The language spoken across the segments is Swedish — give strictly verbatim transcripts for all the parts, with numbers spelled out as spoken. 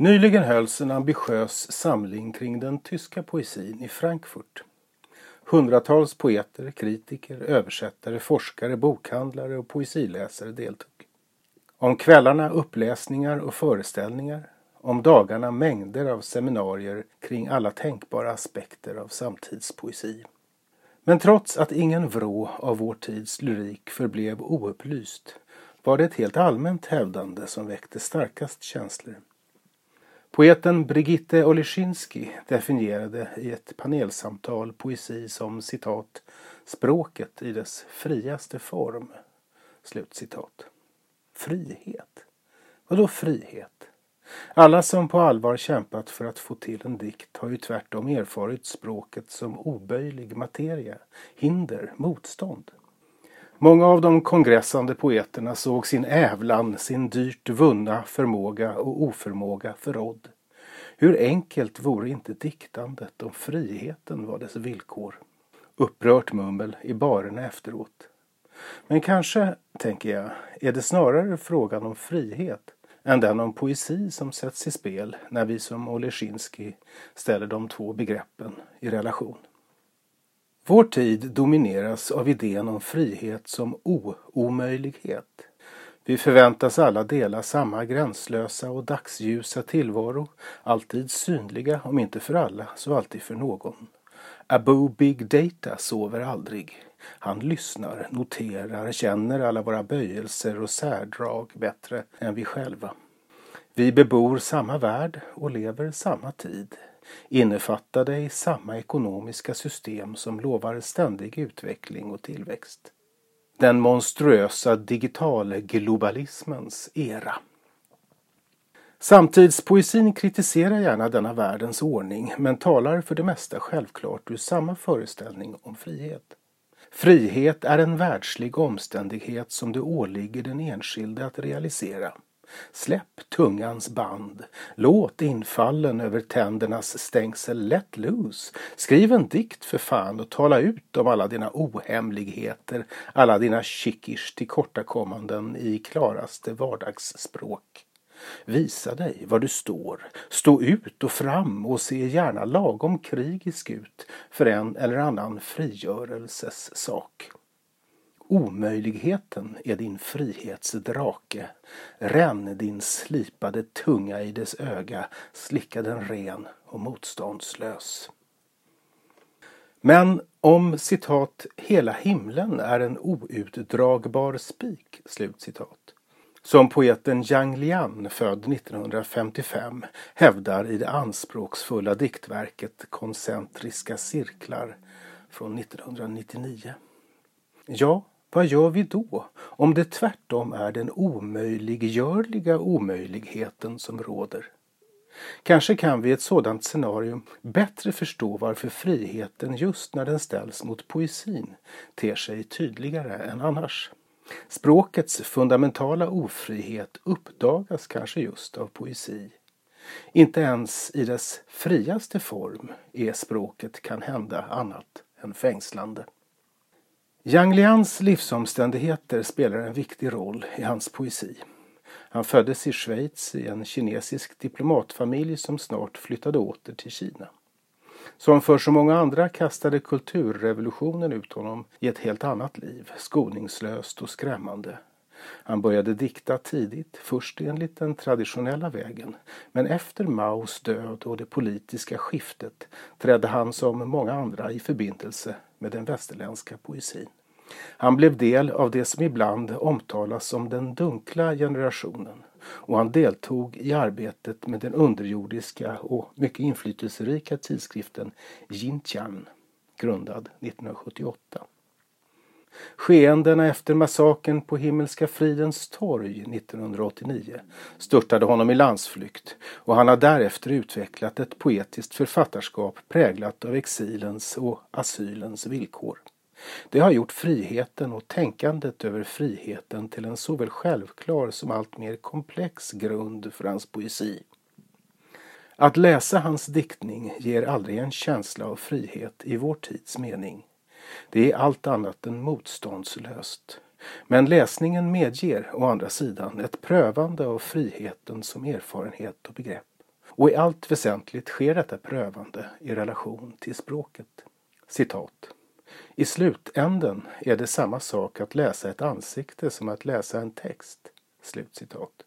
Nyligen hölls en ambitiös samling kring den tyska poesin i Frankfurt. Hundratals poeter, kritiker, översättare, forskare, bokhandlare och poesiläsare deltog. Om kvällarna uppläsningar och föreställningar, om dagarna mängder av seminarier kring alla tänkbara aspekter av samtidspoesi. Men trots att ingen vrå av vår tids lyrik förblev oupplyst var det ett helt allmänt hävdande som väckte starkast känslor. Poeten Brigitte Oleschinski definierade i ett panelsamtal poesi som citat språket i dess friaste form. Slutcitat. Frihet? Vadå frihet? Alla som på allvar kämpat för att få till en dikt har ju tvärtom erfarit språket som oböjlig materia, hinder, motstånd. Många av de kongressande poeterna såg sin ävlan, sin dyrt vunna förmåga och oförmåga förrådd. Hur enkelt vore inte diktandet om friheten var dess villkor? Upprört mummel i barerna efteråt. Men kanske, tänker jag, är det snarare frågan om frihet än den om poesi som sätts i spel när vi som Oleschinski ställer de två begreppen i relation. Vår tid domineras av idén om frihet som o-omöjlighet. Vi förväntas alla dela samma gränslösa och dagsljusa tillvaro, alltid synliga om inte för alla så alltid för någon. Abu Big Data sover aldrig. Han lyssnar, noterar, känner alla våra böjelser och särdrag bättre än vi själva. Vi bebor samma värld och lever samma tid, innefattade i samma ekonomiska system som lovar ständig utveckling och tillväxt. Den monstruösa digitalglobalismens era. Samtidspoesin kritiserar gärna denna världens ordning men talar för det mesta självklart ur samma föreställning om frihet. Frihet är en världslig omständighet som det åligger den enskilde att realisera. Släpp tungans band, låt infallen över tändernas stängsel let loose, skriv en dikt för fan och tala ut om alla dina ohemligheter, alla dina kickers till kortakommanden i klaraste vardagsspråk. Visa dig var du står, stå ut och fram och se gärna lagom krigisk ut för en eller annan frigörelses sak. Omöjligheten är din frihetsdrake, ränn din slipade tunga i dess öga, slicka den ren och motståndslös. Men om, citat, hela himlen är en outdragbar spik, slutcitat. Som poeten Yang Lian, född nittonhundrafemtiofem, hävdar i det anspråksfulla diktverket Koncentriska cirklar från nittonhundranittionio. Ja, vad gör vi då om det tvärtom är den omöjliggörliga omöjligheten som råder? Kanske kan vi i ett sådant scenario bättre förstå varför friheten just när den ställs mot poesin ter sig tydligare än annars. Språkets fundamentala ofrihet uppdagas kanske just av poesi. Inte ens i dess friaste form är språket kan hända annat än fängslande. Yang Lians livsomständigheter spelar en viktig roll i hans poesi. Han föddes i Schweiz i en kinesisk diplomatfamilj som snart flyttade åter till Kina. Som för så många andra kastade kulturrevolutionen ut honom i ett helt annat liv, skoningslöst och skrämmande. Han började dikta tidigt, först enligt den traditionella vägen, men efter Maos död och det politiska skiftet trädde han som många andra i förbindelse med den västerländska poesin. Han blev del av det som ibland omtalas som den dunkla generationen och han deltog i arbetet med den underjordiska och mycket inflytelserika tidskriften Jin Tian, grundad nittonhundrasjuttioåtta. Skeendena efter massakern på Himmelska fridens torg nittonhundraåttionio störtade honom i landsflykt och han har därefter utvecklat ett poetiskt författarskap präglat av exilens och asylens villkor. Det har gjort friheten och tänkandet över friheten till en såväl självklar som allt mer komplex grund för hans poesi. Att läsa hans diktning ger aldrig en känsla av frihet i vår tids mening. Det är allt annat än motståndslöst. Men läsningen medger å andra sidan ett prövande av friheten som erfarenhet och begrepp. Och i allt väsentligt sker detta prövande i relation till språket. Citat. I slutänden är det samma sak att läsa ett ansikte som att läsa en text. Slutcitat.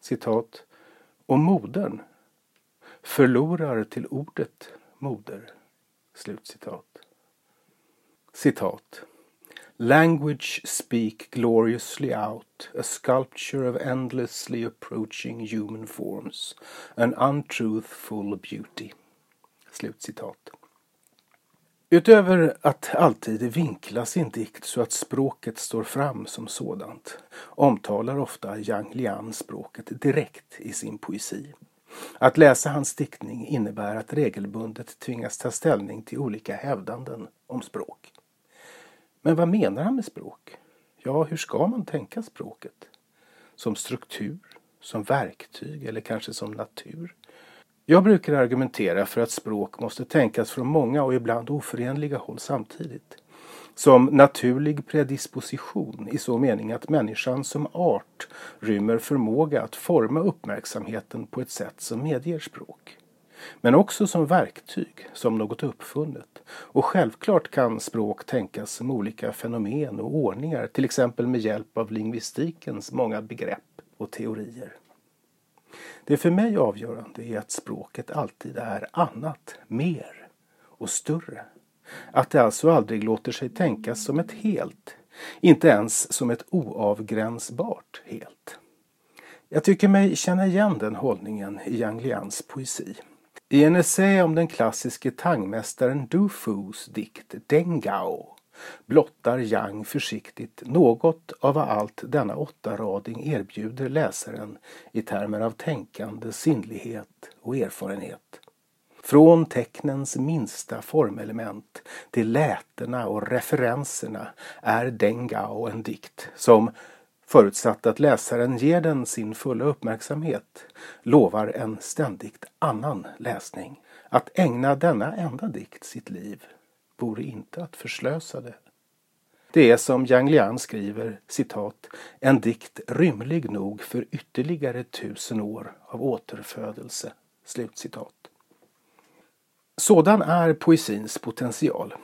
Citat. Och modern förlorar till ordet moder. Slutcitat. Citat. Language speak gloriously out, a sculpture of endlessly approaching human forms, an untruthful beauty. Slutcitat. Utöver att alltid vinklas sin dikt så att språket står fram som sådant, omtalar ofta Yang Lian språket direkt i sin poesi. Att läsa hans diktning innebär att regelbundet tvingas ta ställning till olika hävdanden om språk. Men vad menar han med språk? Ja, hur ska man tänka språket? Som struktur, som verktyg eller kanske som natur? Jag brukar argumentera för att språk måste tänkas från många och ibland oförenliga håll samtidigt. Som naturlig predisposition i så mening att människan som art rymmer förmåga att forma uppmärksamheten på ett sätt som medger språk. Men också som verktyg, som något uppfunnet. Och självklart kan språk tänkas som olika fenomen och ordningar, till exempel med hjälp av lingvistikens många begrepp och teorier. Det för mig avgörande är att språket alltid är annat, mer och större. Att det alltså aldrig låter sig tänkas som ett helt, inte ens som ett oavgränsbart helt. Jag tycker mig känna igen den hållningen i Yang Lians poesi. I en essä om den klassiske tangmästaren Du Fus dikt Deng Gao blottar Yang försiktigt något av vad allt denna åttarading erbjuder läsaren i termer av tänkande, sinnlighet och erfarenhet. Från tecknens minsta formelement till lätena och referenserna är Deng Gao en dikt som, förutsatt att läsaren ger den sin fulla uppmärksamhet, lovar en ständigt annan läsning. Att ägna denna enda dikt sitt liv vore inte att förslösa det. Det är som Yang Lian skriver, citat, en dikt rymlig nog för ytterligare tusen år av återfödelse, slutcitat. Sådan är poesins potential.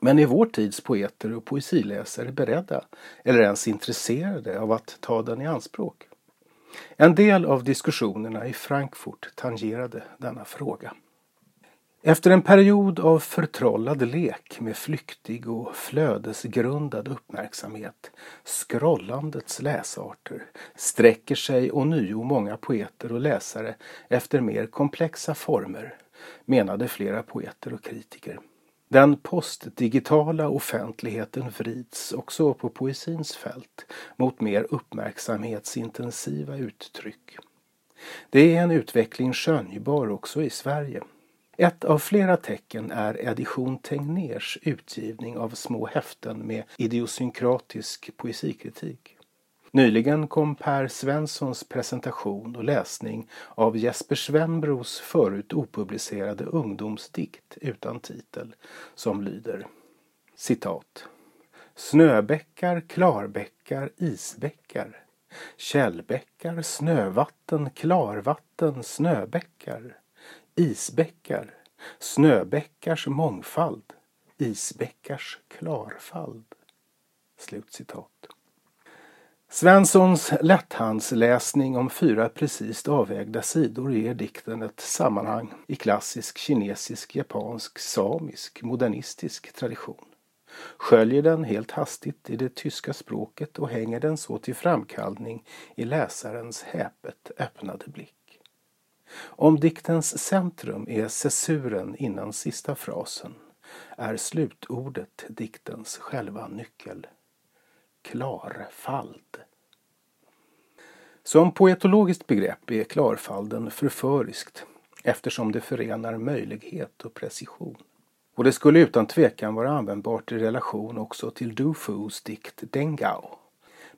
Men är vår tids poeter och poesiläsare beredda eller ens intresserade av att ta den i anspråk? En del av diskussionerna i Frankfurt tangerade denna fråga. Efter en period av förtrollad lek med flyktig och flödesgrundad uppmärksamhet, scrollandets läsarter, sträcker sig ånyo många poeter och läsare efter mer komplexa former, menade flera poeter och kritiker. Den postdigitala offentligheten vrids också på poesins fält mot mer uppmärksamhetsintensiva uttryck. Det är en utveckling skönjbar också i Sverige. Ett av flera tecken är Edition Tegners utgivning av små häften med idiosynkratisk poesikritik. Nyligen kom Per Svenssons presentation och läsning av Jesper Svenbros förut opublicerade ungdomsdikt utan titel som lyder, citat, snöbäckar, klarbäckar, isbäckar, källbäckar, snövatten, klarvatten, snöbäckar, isbäckar, snöbäckars mångfald, isbäckars klarfald, slutcitat. Svenssons lätthandsläsning om fyra precis avvägda sidor ger dikten ett sammanhang i klassisk kinesisk, japansk, samisk, modernistisk tradition. Sköljer den helt hastigt i det tyska språket och hänger den så till framkallning i läsarens häpet öppnade blick. Om diktens centrum är cessuren innan sista frasen, är slutordet diktens själva nyckel. Klarfald. Som poetologiskt begrepp är klarfalden förföriskt eftersom det förenar möjlighet och precision. Och det skulle utan tvekan vara användbart i relation också till Du Fus dikt Deng Gao.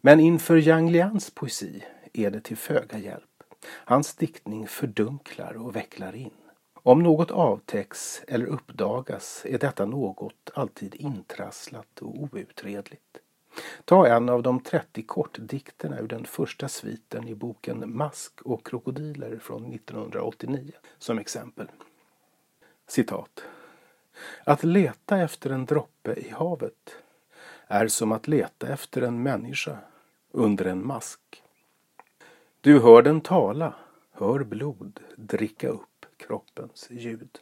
Men inför Yang Lians poesi är det till föga hjälp. Hans diktning fördunklar och vecklar in. Om något avtäcks eller uppdagas är detta något alltid intrasslat och outredligt. Ta en av de trettio kortdikterna ur den första sviten i boken Mask och krokodiler från nittonhundraåttionio som exempel. Citat. Att leta efter en droppe i havet är som att leta efter en människa under en mask. Du hör den tala, hör blod dricka upp kroppens ljud.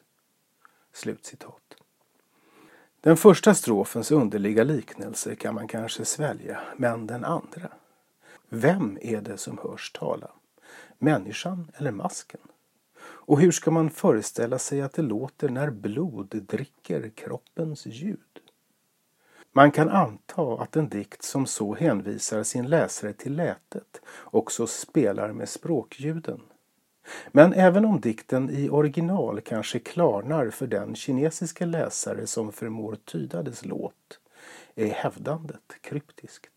Slutcitat. Den första strofens underliga liknelse kan man kanske svälja, men den andra. Vem är det som hörs tala? Människan eller masken? Och hur ska man föreställa sig att det låter när blod dricker kroppens ljud? Man kan anta att en dikt som så hänvisar sin läsare till lätet också spelar med språkljuden. Men även om dikten i original kanske klarnar för den kinesiska läsare som förmår tyda dess låt, är hävdandet kryptiskt.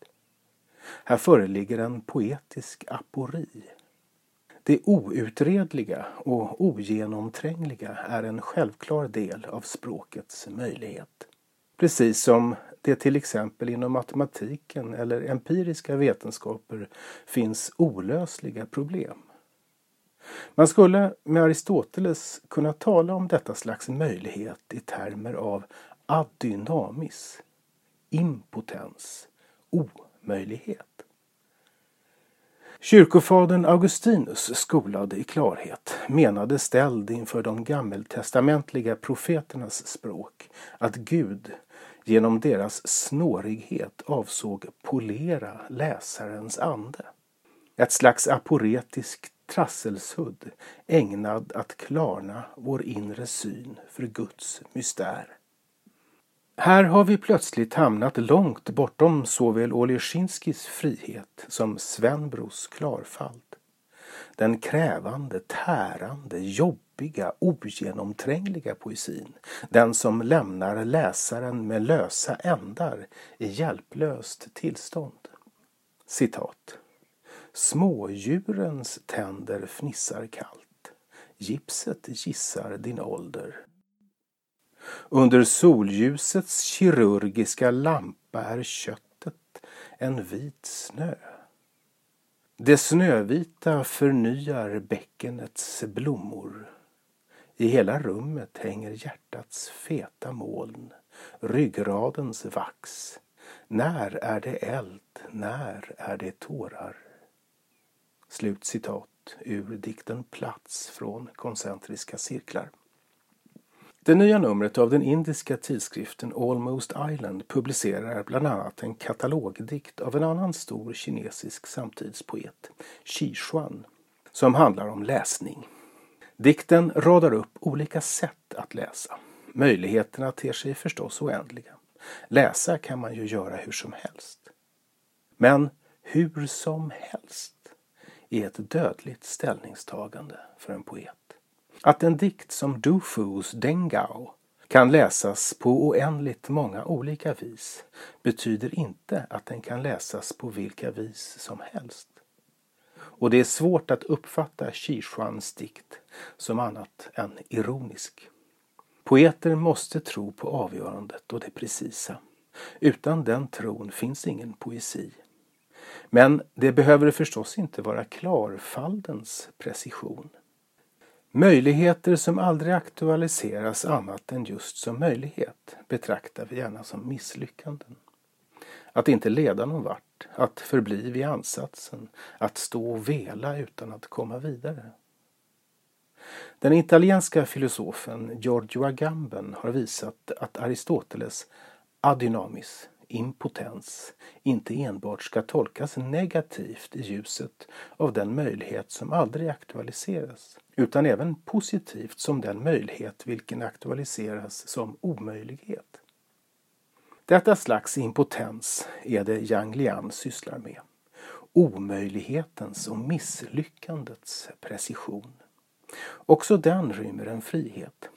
Här föreligger en poetisk apori. Det outredliga och ogenomträngliga är en självklar del av språkets möjlighet. Precis som det till exempel inom matematiken eller empiriska vetenskaper finns olösliga problem. Man skulle med Aristoteles kunna tala om detta slags möjlighet i termer av adynamis, impotens, omöjlighet. Kyrkofadern Augustinus, skolad i klarhet, menade ställd inför de gammeltestamentliga profeternas språk att Gud genom deras snårighet avsåg polera läsarens ande. Ett slags aporetiskt trasselsudd ägnad att klarna vår inre syn för Guds mystär. Här har vi plötsligt hamnat långt bortom såväl Oleschinskis frihet som Svenbros klarfall. Den krävande, tärande, jobbiga, ogenomträngliga poesin. Den som lämnar läsaren med lösa ändar i hjälplöst tillstånd. Citat. Smådjurens tänder fnissar kallt. Gipset gissar din ålder. Under solljusets kirurgiska lampa är köttet en vit snö. Det snövita förnyar bäckenets blommor. I hela rummet hänger hjärtats feta moln, ryggradens vax. När är det eld, när är det tårar? Slutcitat ur dikten Plats från Koncentriska cirklar. Det nya numret av den indiska tidskriften Almost Island publicerar bland annat en katalogdikt av en annan stor kinesisk samtidspoet, Qishuan, som handlar om läsning. Dikten radar upp olika sätt att läsa. Möjligheterna ter sig förstås oändliga. Läsa kan man ju göra hur som helst. Men hur som helst är ett dödligt ställningstagande för en poet. Att en dikt som Du Fus Deng Gao kan läsas på oändligt många olika vis betyder inte att den kan läsas på vilka vis som helst. Och det är svårt att uppfatta Qishuans dikt som annat än ironisk. Poeter måste tro på avgörandet och det precisa. Utan den tron finns ingen poesi. Men det behöver förstås inte vara klarfallens precision. Möjligheter som aldrig aktualiseras annat än just som möjlighet betraktar vi gärna som misslyckanden. Att inte leda någon vart, att förbli vid ansatsen, att stå och vela utan att komma vidare. Den italienska filosofen Giorgio Agamben har visat att Aristoteles adynamis, impotens, inte enbart ska tolkas negativt i ljuset av den möjlighet som aldrig aktualiseras, utan även positivt som den möjlighet vilken aktualiseras som omöjlighet. Detta slags impotens är det Yang Lian sysslar med. Omöjlighetens och misslyckandets precision. Också den rymmer en frihet.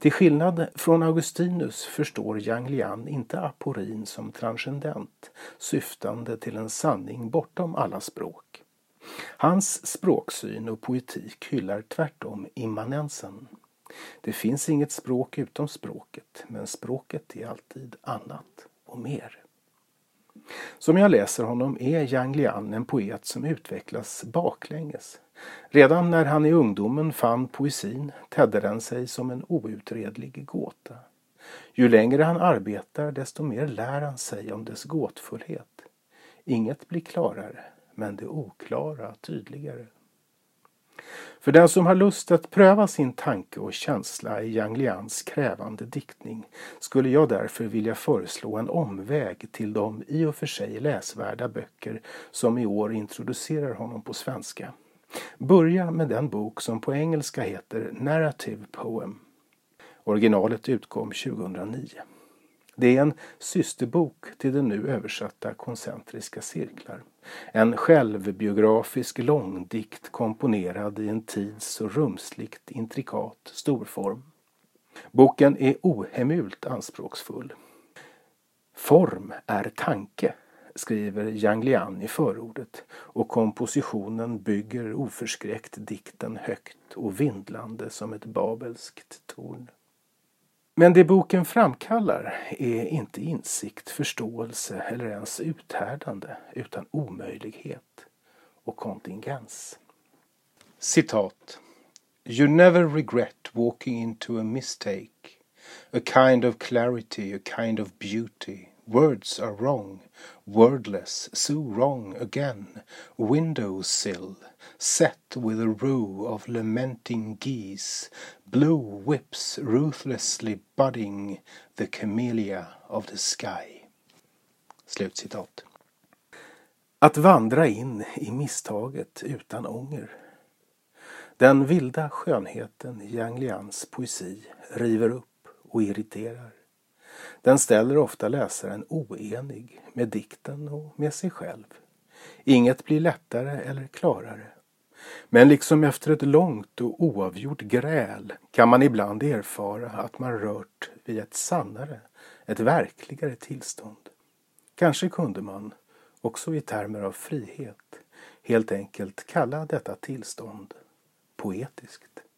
Till skillnad från Augustinus förstår Yang Lian inte aporin som transcendent, syftande till en sanning bortom alla språk. Hans språksyn och poetik hyllar tvärtom immanensen. Det finns inget språk utom språket, men språket är alltid annat och mer. Som jag läser honom är Yang Lian en poet som utvecklas baklänges. Redan när han i ungdomen fann poesin tädde den sig som en outredlig gåta. Ju längre han arbetar desto mer lär han sig om dess gåtfullhet. Inget blir klarare, men det oklara tydligare. För den som har lust att pröva sin tanke och känsla i Yang Lians krävande diktning skulle jag därför vilja föreslå en omväg till de i och för sig läsvärda böcker som i år introducerar honom på svenska. Börja med den bok som på engelska heter Narrative Poem. Originalet utkom tjugohundranio. Det är en systerbok till den nu översatta Koncentriska cirklar. En självbiografisk långdikt komponerad i en tids- och rumsligt intrikat storform. Boken är ohemult anspråksfull. Form är tanke, skriver Yang Lian i förordet, och kompositionen bygger oförskräckt dikten högt och vindlande som ett babelskt torn. Men det boken framkallar är inte insikt, förståelse eller ens uthärdande, utan omöjlighet och kontingens. Citat. You never regret walking into a mistake, a kind of clarity, a kind of beauty. Words are wrong, wordless, so wrong again, window sill, set with a row of lamenting geese, blue whips ruthlessly budding the camellia of the sky. Slutcitat. Att vandra in i misstaget utan ånger. Den vilda skönheten i Yang Lians poesi river upp och irriterar. Den ställer ofta läsaren oenig med dikten och med sig själv. Inget blir lättare eller klarare. Men liksom efter ett långt och oavgjort gräl kan man ibland erfara att man rört vid ett sannare, ett verkligare tillstånd. Kanske kunde man, också i termer av frihet, helt enkelt kalla detta tillstånd poetiskt.